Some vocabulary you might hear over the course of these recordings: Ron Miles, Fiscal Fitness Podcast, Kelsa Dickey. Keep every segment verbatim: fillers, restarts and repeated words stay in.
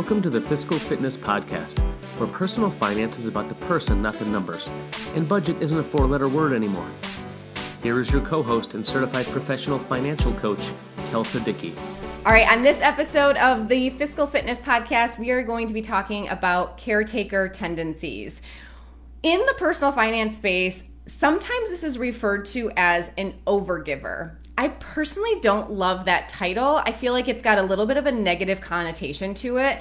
Welcome to the Fiscal Fitness Podcast, where personal finance is about the person, not the numbers, and budget isn't a four-letter word anymore. Here is your co-host and certified professional financial coach, Kelsa Dickey. All right, on this episode of the Fiscal Fitness Podcast, we are going to be talking about caretaker tendencies. In the personal finance space, sometimes this is referred to as an overgiver. I personally don't love that title. I feel like it's got a little bit of a negative connotation to it.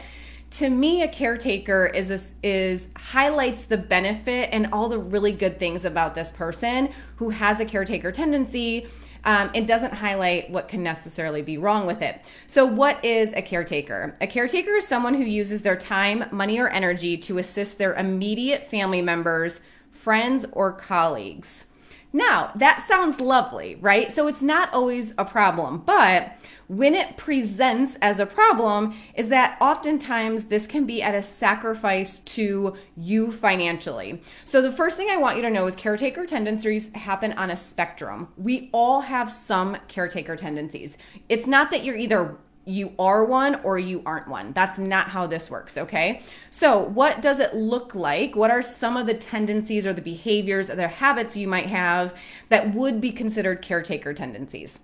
To me, a caretaker is a, is highlights the benefit and all the really good things about this person who has a caretaker tendency. Um, it doesn't highlight what can necessarily be wrong with it. So what is a caretaker? A caretaker is someone who uses their time, money, or energy to assist their immediate family members, friends, or colleagues. Now, that sounds lovely, right? So it's not always a problem, but when it presents as a problem is that oftentimes this can be at a sacrifice to you financially. So the first thing I want you to know is caretaker tendencies happen on a spectrum. We all have some caretaker tendencies. It's not that you're either you are one or you aren't one. That's not how this works, okay? So what does it look like? What are some of the tendencies or the behaviors or the habits you might have that would be considered caretaker tendencies?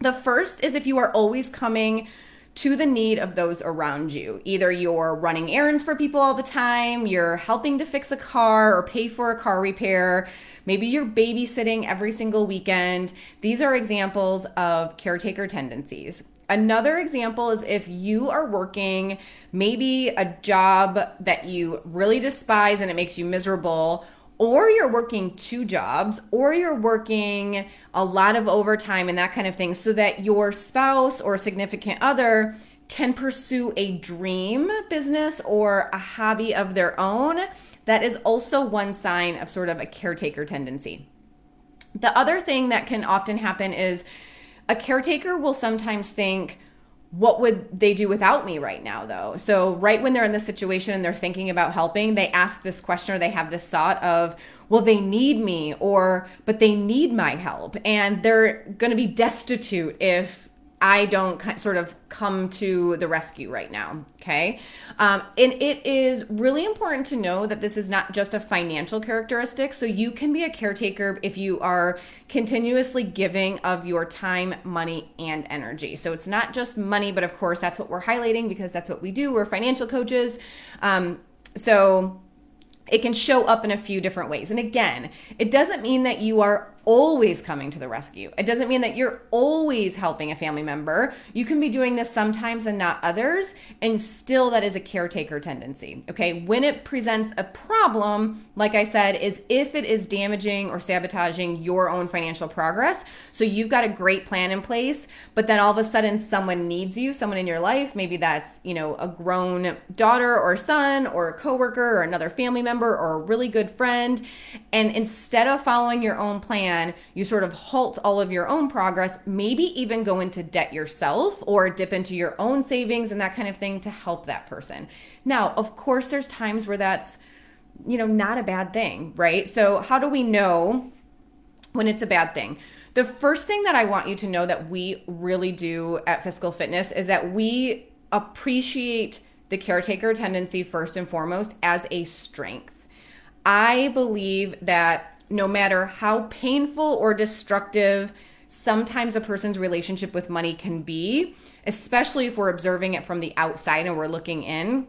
The first is if you are always coming to the need of those around you. Either you're running errands for people all the time, you're helping to fix a car or pay for a car repair, maybe you're babysitting every single weekend. These are examples of caretaker tendencies. Another example is if you are working maybe a job that you really despise and it makes you miserable, or you're working two jobs, or you're working a lot of overtime and that kind of thing so that your spouse or significant other can pursue a dream business or a hobby of their own. That is also one sign of sort of a caretaker tendency. The other thing that can often happen is a caretaker will sometimes think, what would they do without me right now, though? So right when they're in this situation and they're thinking about helping, they ask this question or they have this thought of, well, they need me, or, but they need my help. And they're going to be destitute if I don't sort of come to the rescue right now, okay? Um, and it is really important to know that this is not just a financial characteristic. So you can be a caretaker if you are continuously giving of your time, money, and energy. So it's not just money, but of course that's what we're highlighting because that's what we do. We're financial coaches. Um, so it can show up in a few different ways. And again, it doesn't mean that you are always coming to the rescue. It doesn't mean that you're always helping a family member. You can be doing this sometimes and not others, and still that is a caretaker tendency, okay? When it presents a problem, like I said, is if it is damaging or sabotaging your own financial progress. So you've got a great plan in place, but then all of a sudden someone needs you, someone in your life, maybe that's, you know, a grown daughter or son or a coworker or another family member or a really good friend. And instead of following your own plan, you sort of halt all of your own progress, maybe even go into debt yourself or dip into your own savings and that kind of thing to help that person. Now, of course, there's times where that's, you know, not a bad thing, right? So how do we know when it's a bad thing? The first thing that I want you to know that we really do at Fiscal Fitness is that we appreciate the caretaker tendency first and foremost as a strength. I believe that no matter how painful or destructive sometimes a person's relationship with money can be, especially if we're observing it from the outside and we're looking in,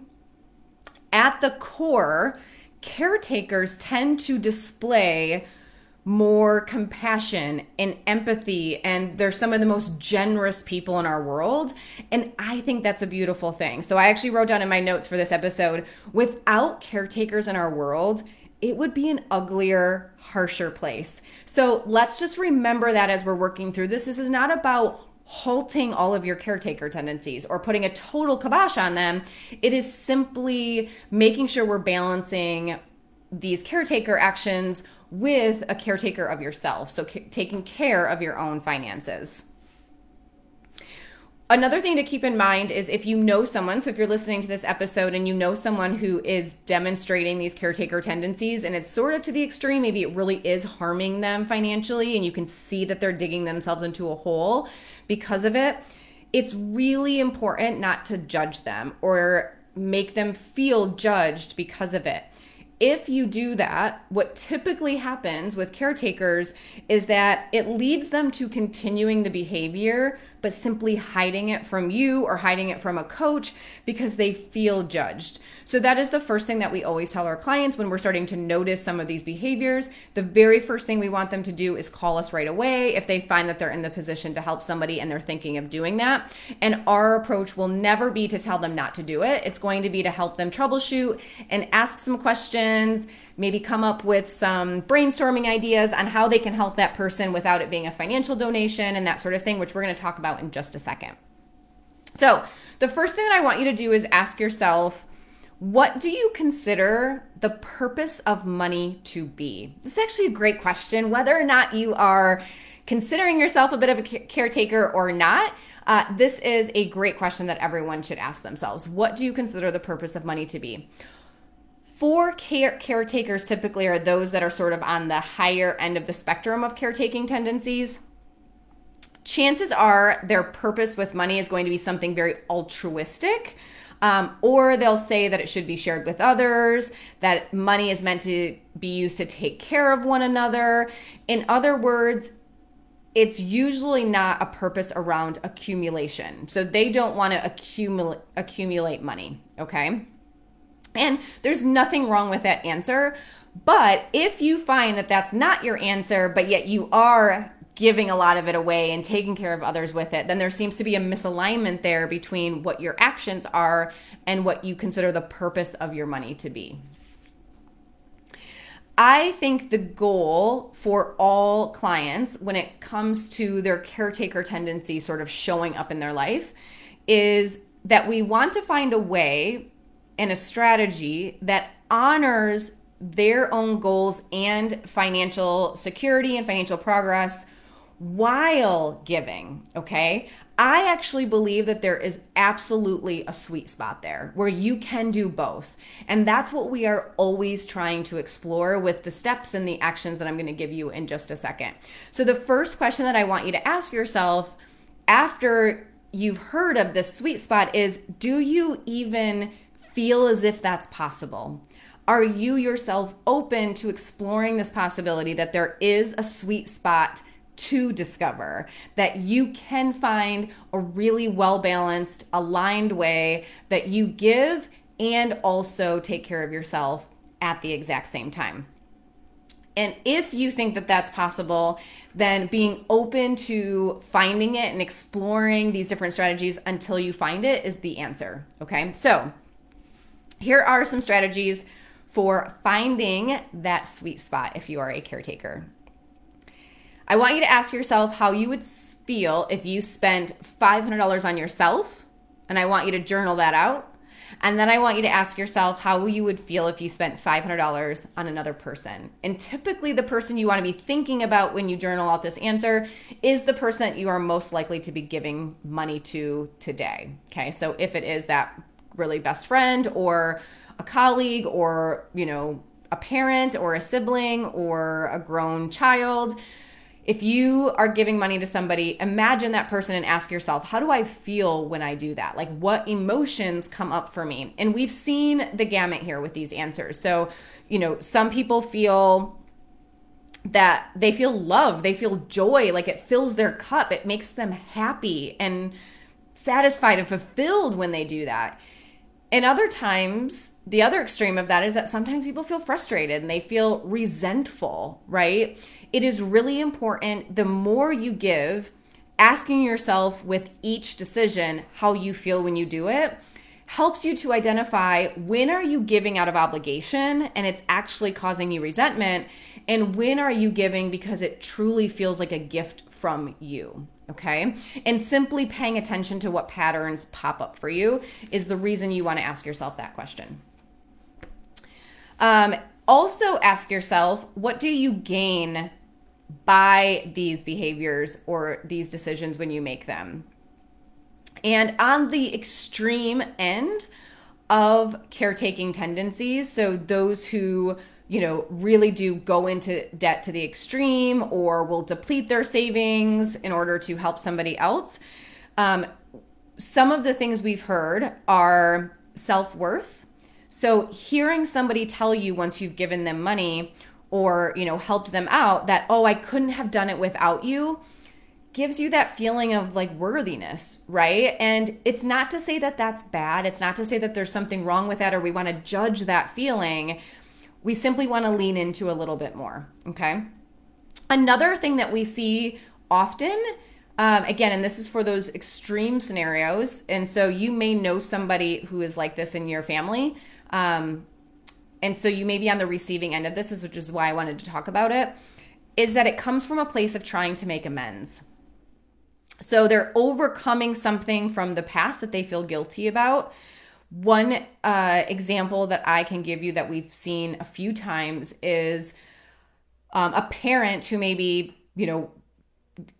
at the core, caretakers tend to display more compassion and empathy, and they're some of the most generous people in our world, and I think that's a beautiful thing. So I actually wrote down in my notes for this episode, without caretakers in our world, it would be an uglier, harsher place. So let's just remember that as we're working through this. This is not about halting all of your caretaker tendencies or putting a total kibosh on them. It is simply making sure we're balancing these caretaker actions with a caretaker of yourself. So c- taking care of your own finances. Another thing to keep in mind is if you know someone, so if you're listening to this episode and you know someone who is demonstrating these caretaker tendencies and it's sort of to the extreme, maybe it really is harming them financially and you can see that they're digging themselves into a hole because of it, it's really important not to judge them or make them feel judged because of it. If you do that, what typically happens with caretakers is that it leads them to continuing the behavior, but simply hiding it from you or hiding it from a coach because they feel judged. So that is the first thing that we always tell our clients when we're starting to notice some of these behaviors. The very first thing we want them to do is call us right away if they find that they're in the position to help somebody and they're thinking of doing that. And our approach will never be to tell them not to do it. It's going to be to help them troubleshoot and ask some questions, maybe come up with some brainstorming ideas on how they can help that person without it being a financial donation and that sort of thing, which we're going to talk about in just a second. So the first thing that I want you to do is ask yourself, what do you consider the purpose of money to be? This is actually a great question, whether or not you are considering yourself a bit of a caretaker or not. Uh, this is a great question that everyone should ask themselves. What do you consider the purpose of money to be? Four care caretakers typically are those that are sort of on the higher end of the spectrum of caretaking tendencies. Chances are their purpose with money is going to be something very altruistic, um, or they'll say that it should be shared with others, that money is meant to be used to take care of one another. In other words, it's usually not a purpose around accumulation. So they don't want to accumulate accumulate money, okay? And there's nothing wrong with that answer, but if you find that that's not your answer, but yet you are giving a lot of it away and taking care of others with it, then there seems to be a misalignment there between what your actions are and what you consider the purpose of your money to be. I think the goal for all clients when it comes to their caretaker tendency sort of showing up in their life is that we want to find a way and a strategy that honors their own goals and financial security and financial progress while giving, okay? I actually believe that there is absolutely a sweet spot there where you can do both. And that's what we are always trying to explore with the steps and the actions that I'm going to give you in just a second. So the first question that I want you to ask yourself after you've heard of this sweet spot is, do you even feel as if that's possible? Are you yourself open to exploring this possibility that there is a sweet spot to discover, that you can find a really well-balanced, aligned way that you give and also take care of yourself at the exact same time? And if you think that that's possible, then being open to finding it and exploring these different strategies until you find it is the answer, okay? So here are some strategies for finding that sweet spot if you are a caretaker. I want you to ask yourself how you would feel if you spent five hundred dollars on yourself, and I want you to journal that out. And then I want you to ask yourself how you would feel if you spent five hundred dollars on another person. And typically the person you want to be thinking about when you journal out this answer is the person that you are most likely to be giving money to today, okay? So if it is that really best friend or a colleague or, you know, a parent or a sibling or a grown child, if you are giving money to somebody, imagine that person and ask yourself, how do I feel when I do that? Like, what emotions come up for me? And we've seen the gamut here with these answers. So, you know, some people feel that they feel love, they feel joy, like it fills their cup, it makes them happy and satisfied and fulfilled when they do that. And other times, the other extreme of that is that sometimes people feel frustrated and they feel resentful, right? It is really important, the more you give, asking yourself with each decision how you feel when you do it, helps you to identify when are you giving out of obligation and it's actually causing you resentment, and when are you giving because it truly feels like a gift from you, okay? And simply paying attention to what patterns pop up for you is the reason you want to ask yourself that question. Um, also ask yourself, what do you gain by these behaviors or these decisions when you make them? And on the extreme end of caretaking tendencies, so those who, you know, really do go into debt to the extreme or will deplete their savings in order to help somebody else, um, some of the things we've heard are self-worth. So hearing somebody tell you once you've given them money or, you know, helped them out that, oh, I couldn't have done it without you, gives you that feeling of like worthiness, right? And it's not to say that that's bad. It's not to say that there's something wrong with that or we want to judge that feeling. We simply want to lean into a little bit more, okay? Another thing that we see often, um, again, and this is for those extreme scenarios, and so you may know somebody who is like this in your family, um, and so you may be on the receiving end of this, which is why I wanted to talk about it, is that it comes from a place of trying to make amends. So they're overcoming something from the past that they feel guilty about. One uh, example that I can give you that we've seen a few times is um, a parent who maybe, you know,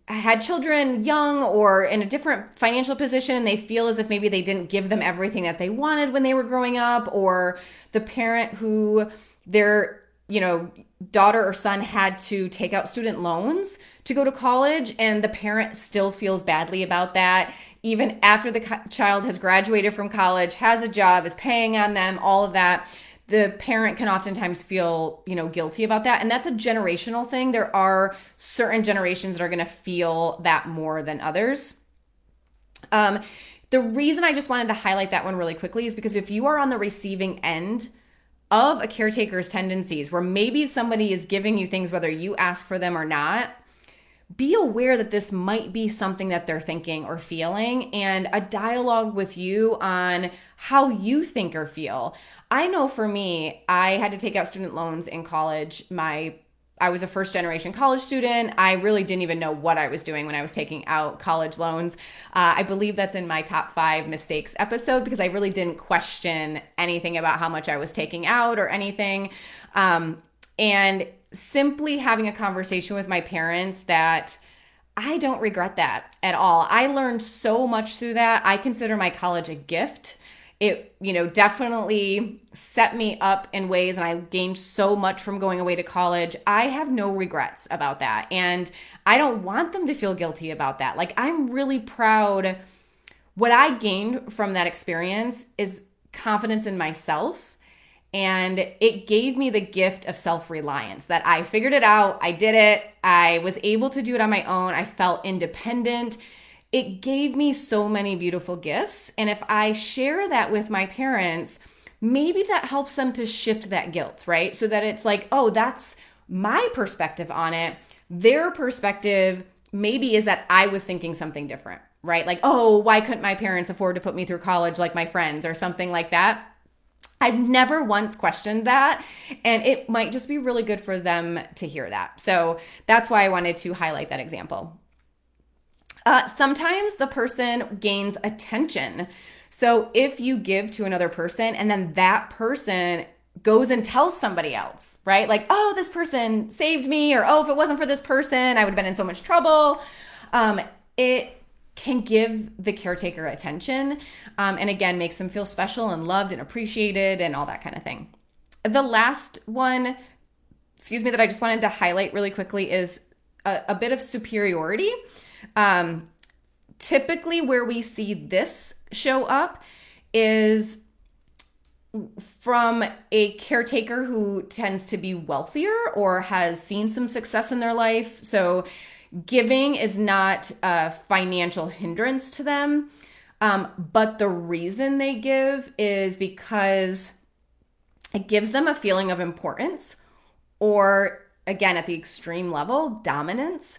had children young or in a different financial position, and they feel as if maybe they didn't give them everything that they wanted when they were growing up, or the parent who their, you know, daughter or son had to take out student loans to go to college, and the parent still feels badly about that even after the co- child has graduated from college, has a job, is paying on them, all of that. The parent can oftentimes feel, you know, guilty about that, and that's a generational thing. There are certain generations that are going to feel that more than others. Um, the reason I just wanted to highlight that one really quickly is because if you are on the receiving end of a caretaker's tendencies, where maybe somebody is giving you things whether you ask for them or not, be aware that this might be something that they're thinking or feeling, and a dialogue with you on how you think or feel. I know for me, I had to take out student loans in college. My I was a first generation college student. I really didn't even know what I was doing when I was taking out college loans. Uh, I believe that's in my top five mistakes episode, because I really didn't question anything about how much I was taking out or anything. Um, and simply having a conversation with my parents that I don't regret that at all. I learned so much through that. I consider my college a gift. It, you know, definitely set me up in ways, and I gained so much from going away to college. I have no regrets about that, and I don't want them to feel guilty about that. Like, I'm really proud. What I gained from that experience is confidence in myself, and it gave me the gift of self-reliance, that I figured it out, I did it, I was able to do it on my own, I felt independent. It gave me so many beautiful gifts. And if I share that with my parents, maybe that helps them to shift that guilt, right? So that it's like, oh, that's my perspective on it. Their perspective maybe is that I was thinking something different, right? Like, oh, why couldn't my parents afford to put me through college like my friends, or something like that? I've never once questioned that, and it might just be really good for them to hear that. So that's why I wanted to highlight that example. Uh, sometimes the person gains attention. So if you give to another person and then that person goes and tells somebody else, right? Like, oh, this person saved me, or oh, if it wasn't for this person, I would have been in so much trouble. Um, it can give the caretaker attention, um, and again, makes them feel special and loved and appreciated and all that kind of thing. The last one, excuse me, that I just wanted to highlight really quickly is a, a bit of superiority. Um, typically where we see this show up is from a caretaker who tends to be wealthier or has seen some success in their life. So giving is not a financial hindrance to them. Um, but the reason they give is because it gives them a feeling of importance, or again, at the extreme level, dominance.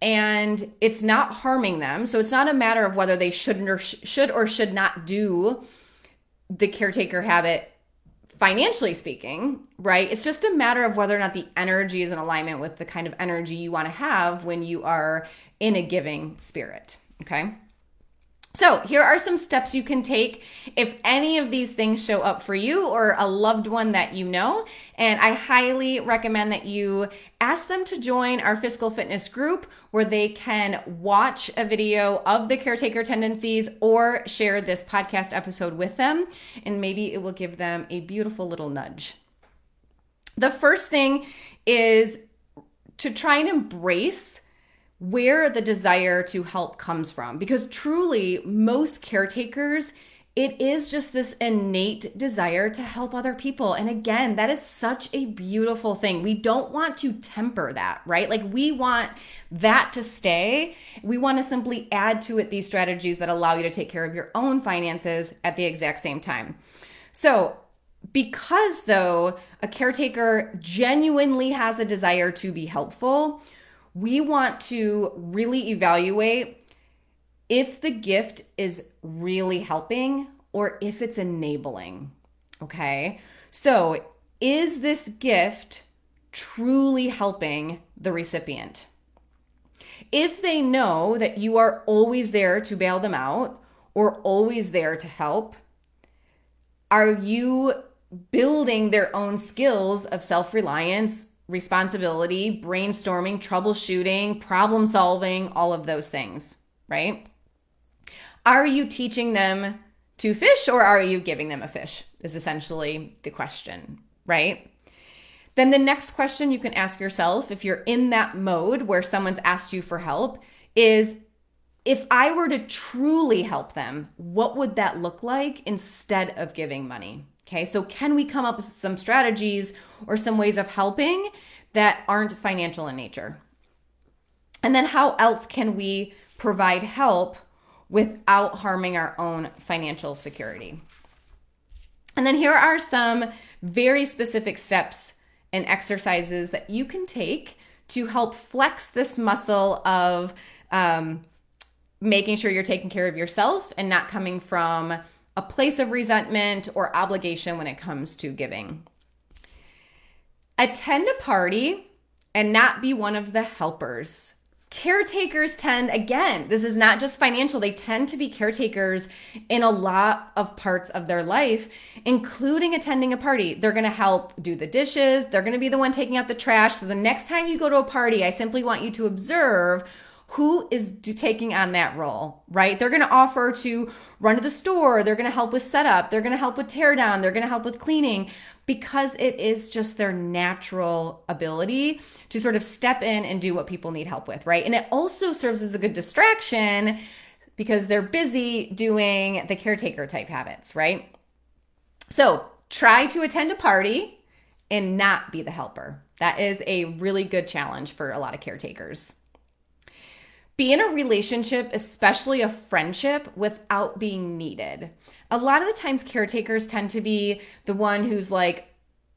And it's not harming them. So it's not a matter of whether they shouldn't or sh- should or should not do the caretaker habit financially speaking, right? It's just a matter of whether or not the energy is in alignment with the kind of energy you want to have when you are in a giving spirit, okay? So here are some steps you can take if any of these things show up for you or a loved one that you know. And I highly recommend that you ask them to join our Fiscal Fitness group, where they can watch a video of the caretaker tendencies or share this podcast episode with them. And maybe it will give them a beautiful little nudge. The first thing is to try and embrace where the desire to help comes from. Because truly, most caretakers, it is just this innate desire to help other people. And again, that is such a beautiful thing. We don't want to temper that, right? Like, we want that to stay. We want to simply add to it these strategies that allow you to take care of your own finances at the exact same time. So because though a caretaker genuinely has a desire to be helpful, we want to really evaluate if the gift is really helping or if it's enabling, okay? So is this gift truly helping the recipient? If they know that you are always there to bail them out or always there to help, are you building their own skills of self-reliance, responsibility, brainstorming, troubleshooting, problem solving, all of those things, right? Are you teaching them to fish, or are you giving them a fish is essentially the question, right? Then the next question you can ask yourself if you're in that mode where someone's asked you for help is, if I were to truly help them, what would that look like instead of giving money? Okay, so can we come up with some strategies or some ways of helping that aren't financial in nature? And then how else can we provide help without harming our own financial security? And then here are some very specific steps and exercises that you can take to help flex this muscle of um, making sure you're taking care of yourself and not coming from a place of resentment or obligation when it comes to giving. Attend a party and not be one of the helpers. Caretakers tend, again, this is not just financial, they tend to be caretakers in a lot of parts of their life, including attending a party. They're going to help do the dishes. They're going to be the one taking out the trash. So the next time you go to a party, I simply want you to observe who is taking on that role, right? They're going to offer to run to the store. They're going to help with setup. They're going to help with teardown. They're going to help with cleaning, because it is just their natural ability to sort of step in and do what people need help with, right? And it also serves as a good distraction because they're busy doing the caretaker type habits, right? So try to attend a party and not be the helper. That is a really good challenge for a lot of caretakers. Be in a relationship, especially a friendship, without being needed. A lot of the times caretakers tend to be the one who's like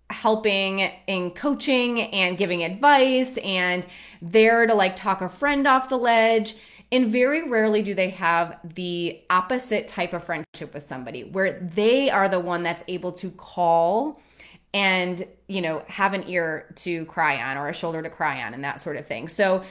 helping and coaching and giving advice and there to like talk a friend off the ledge. And very rarely do they have the opposite type of friendship with somebody where they are the one that's able to call and, you know, have an ear to cry on or a shoulder to cry on and that sort of thing. So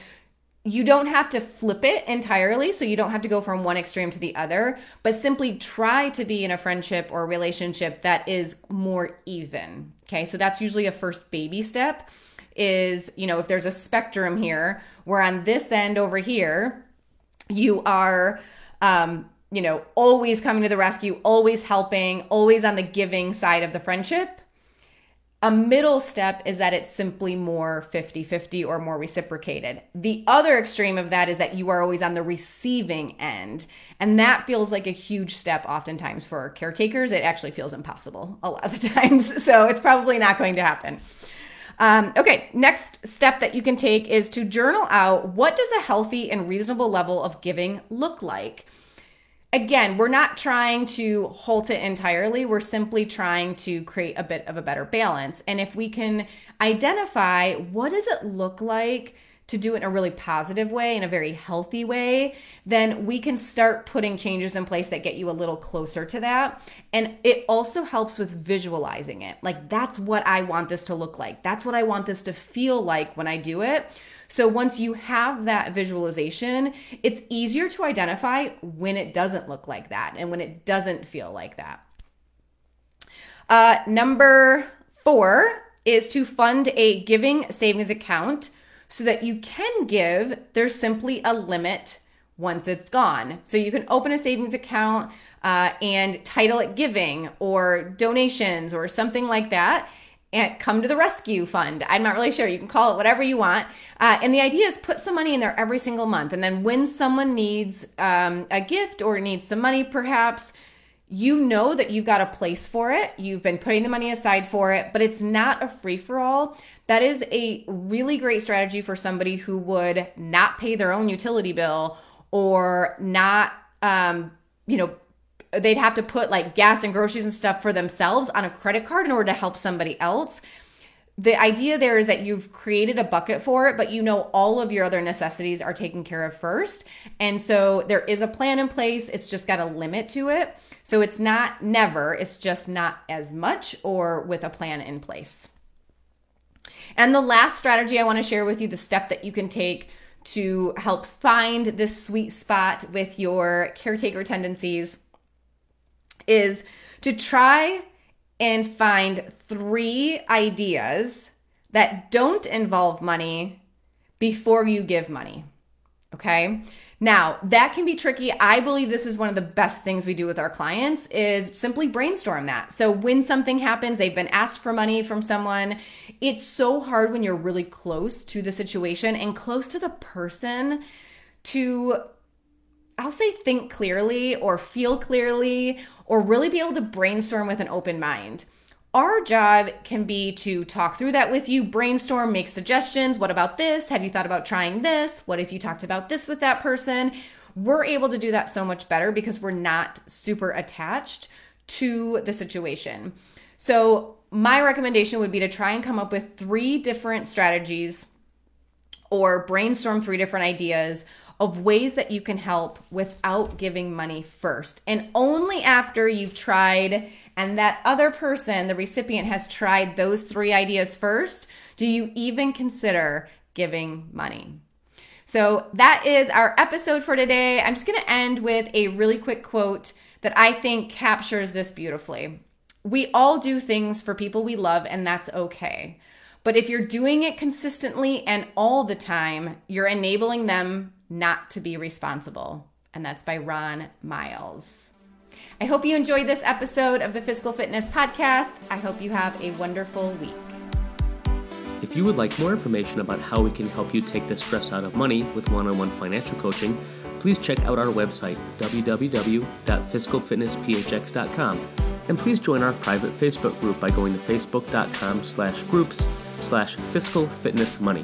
you don't have to flip it entirely, so you don't have to go from one extreme to the other, but simply try to be in a friendship or relationship that is more even, okay? So that's usually a first baby step is, you know, if there's a spectrum here, where on this end over here, you are, um, you know, always coming to the rescue, always helping, always on the giving side of the friendship. A middle step is that it's simply more fifty-fifty or more reciprocated. The other extreme of that is that you are always on the receiving end. And that feels like a huge step oftentimes for caretakers. It actually feels impossible a lot of the times. So it's probably not going to happen. Um, okay, next step that you can take is to journal out, what does a healthy and reasonable level of giving look like? Again, we're not trying to halt it entirely. We're simply trying to create a bit of a better balance. And if we can identify what does it look like to do it in a really positive way, in a very healthy way, then we can start putting changes in place that get you a little closer to that. And it also helps with visualizing it. Like, that's what I want this to look like. That's what I want this to feel like when I do it. So once you have that visualization, it's easier to identify when it doesn't look like that and when it doesn't feel like that. Uh, number four is to fund a giving savings account so that you can give. There's simply a limit once it's gone. So you can open a savings account uh, and title it giving or donations or something like that. and come to the rescue fund. I'm not really sure. You can call it whatever you want. Uh, and the idea is put some money in there every single month. And then when someone needs um, a gift or needs some money, perhaps, you know that you've got a place for it. You've been putting the money aside for it, but it's not a free-for-all. That is a really great strategy for somebody who would not pay their own utility bill or not, um, you know, they'd have to put like gas and groceries and stuff for themselves on a credit card in order to help somebody else. The idea there is that you've created a bucket for it, but you know all of your other necessities are taken care of first. And so there is a plan in place. It's just got a limit to it. So it's not never, it's just not as much or with a plan in place. And the last strategy I want to share with you, the step that you can take to help find this sweet spot with your caretaker tendencies, is to try and find three ideas that don't involve money before you give money, okay? Now, that can be tricky. I believe this is one of the best things we do with our clients is simply brainstorm that. So when something happens, they've been asked for money from someone. It's so hard when you're really close to the situation and close to the person to, I'll say, think clearly or feel clearly or really be able to brainstorm with an open mind. Our job can be to talk through that with you, brainstorm, make suggestions. What about this? Have you thought about trying this? What if you talked about this with that person? We're able to do that so much better because we're not super attached to the situation. So my recommendation would be to try and come up with three different strategies or brainstorm three different ideas of ways that you can help without giving money first. And only after you've tried and that other person, the recipient, has tried those three ideas first, do you even consider giving money. So that is our episode for today. I'm just gonna end with a really quick quote that I think captures this beautifully. We all do things for people we love, and that's okay. But if you're doing it consistently and all the time, you're enabling them not to be responsible. And that's by Ron Miles. I hope you enjoyed this episode of the Fiscal Fitness Podcast. I hope you have a wonderful week. If you would like more information about how we can help you take the stress out of money with one-on-one financial coaching, please check out our website, w w w dot fiscal fitness p h x dot com. And please join our private Facebook group by going to facebook dot com slash groups slash fiscal fitness money.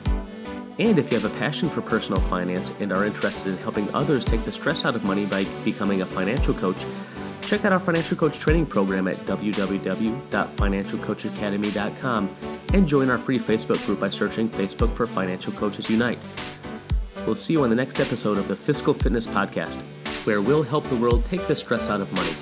And if you have a passion for personal finance and are interested in helping others take the stress out of money by becoming a financial coach, check out our financial coach training program at w w w dot financial coach academy dot com and join our free Facebook group by searching Facebook for Financial Coaches Unite. We'll see you on the next episode of the Fiscal Fitness Podcast, where we'll help the world take the stress out of money.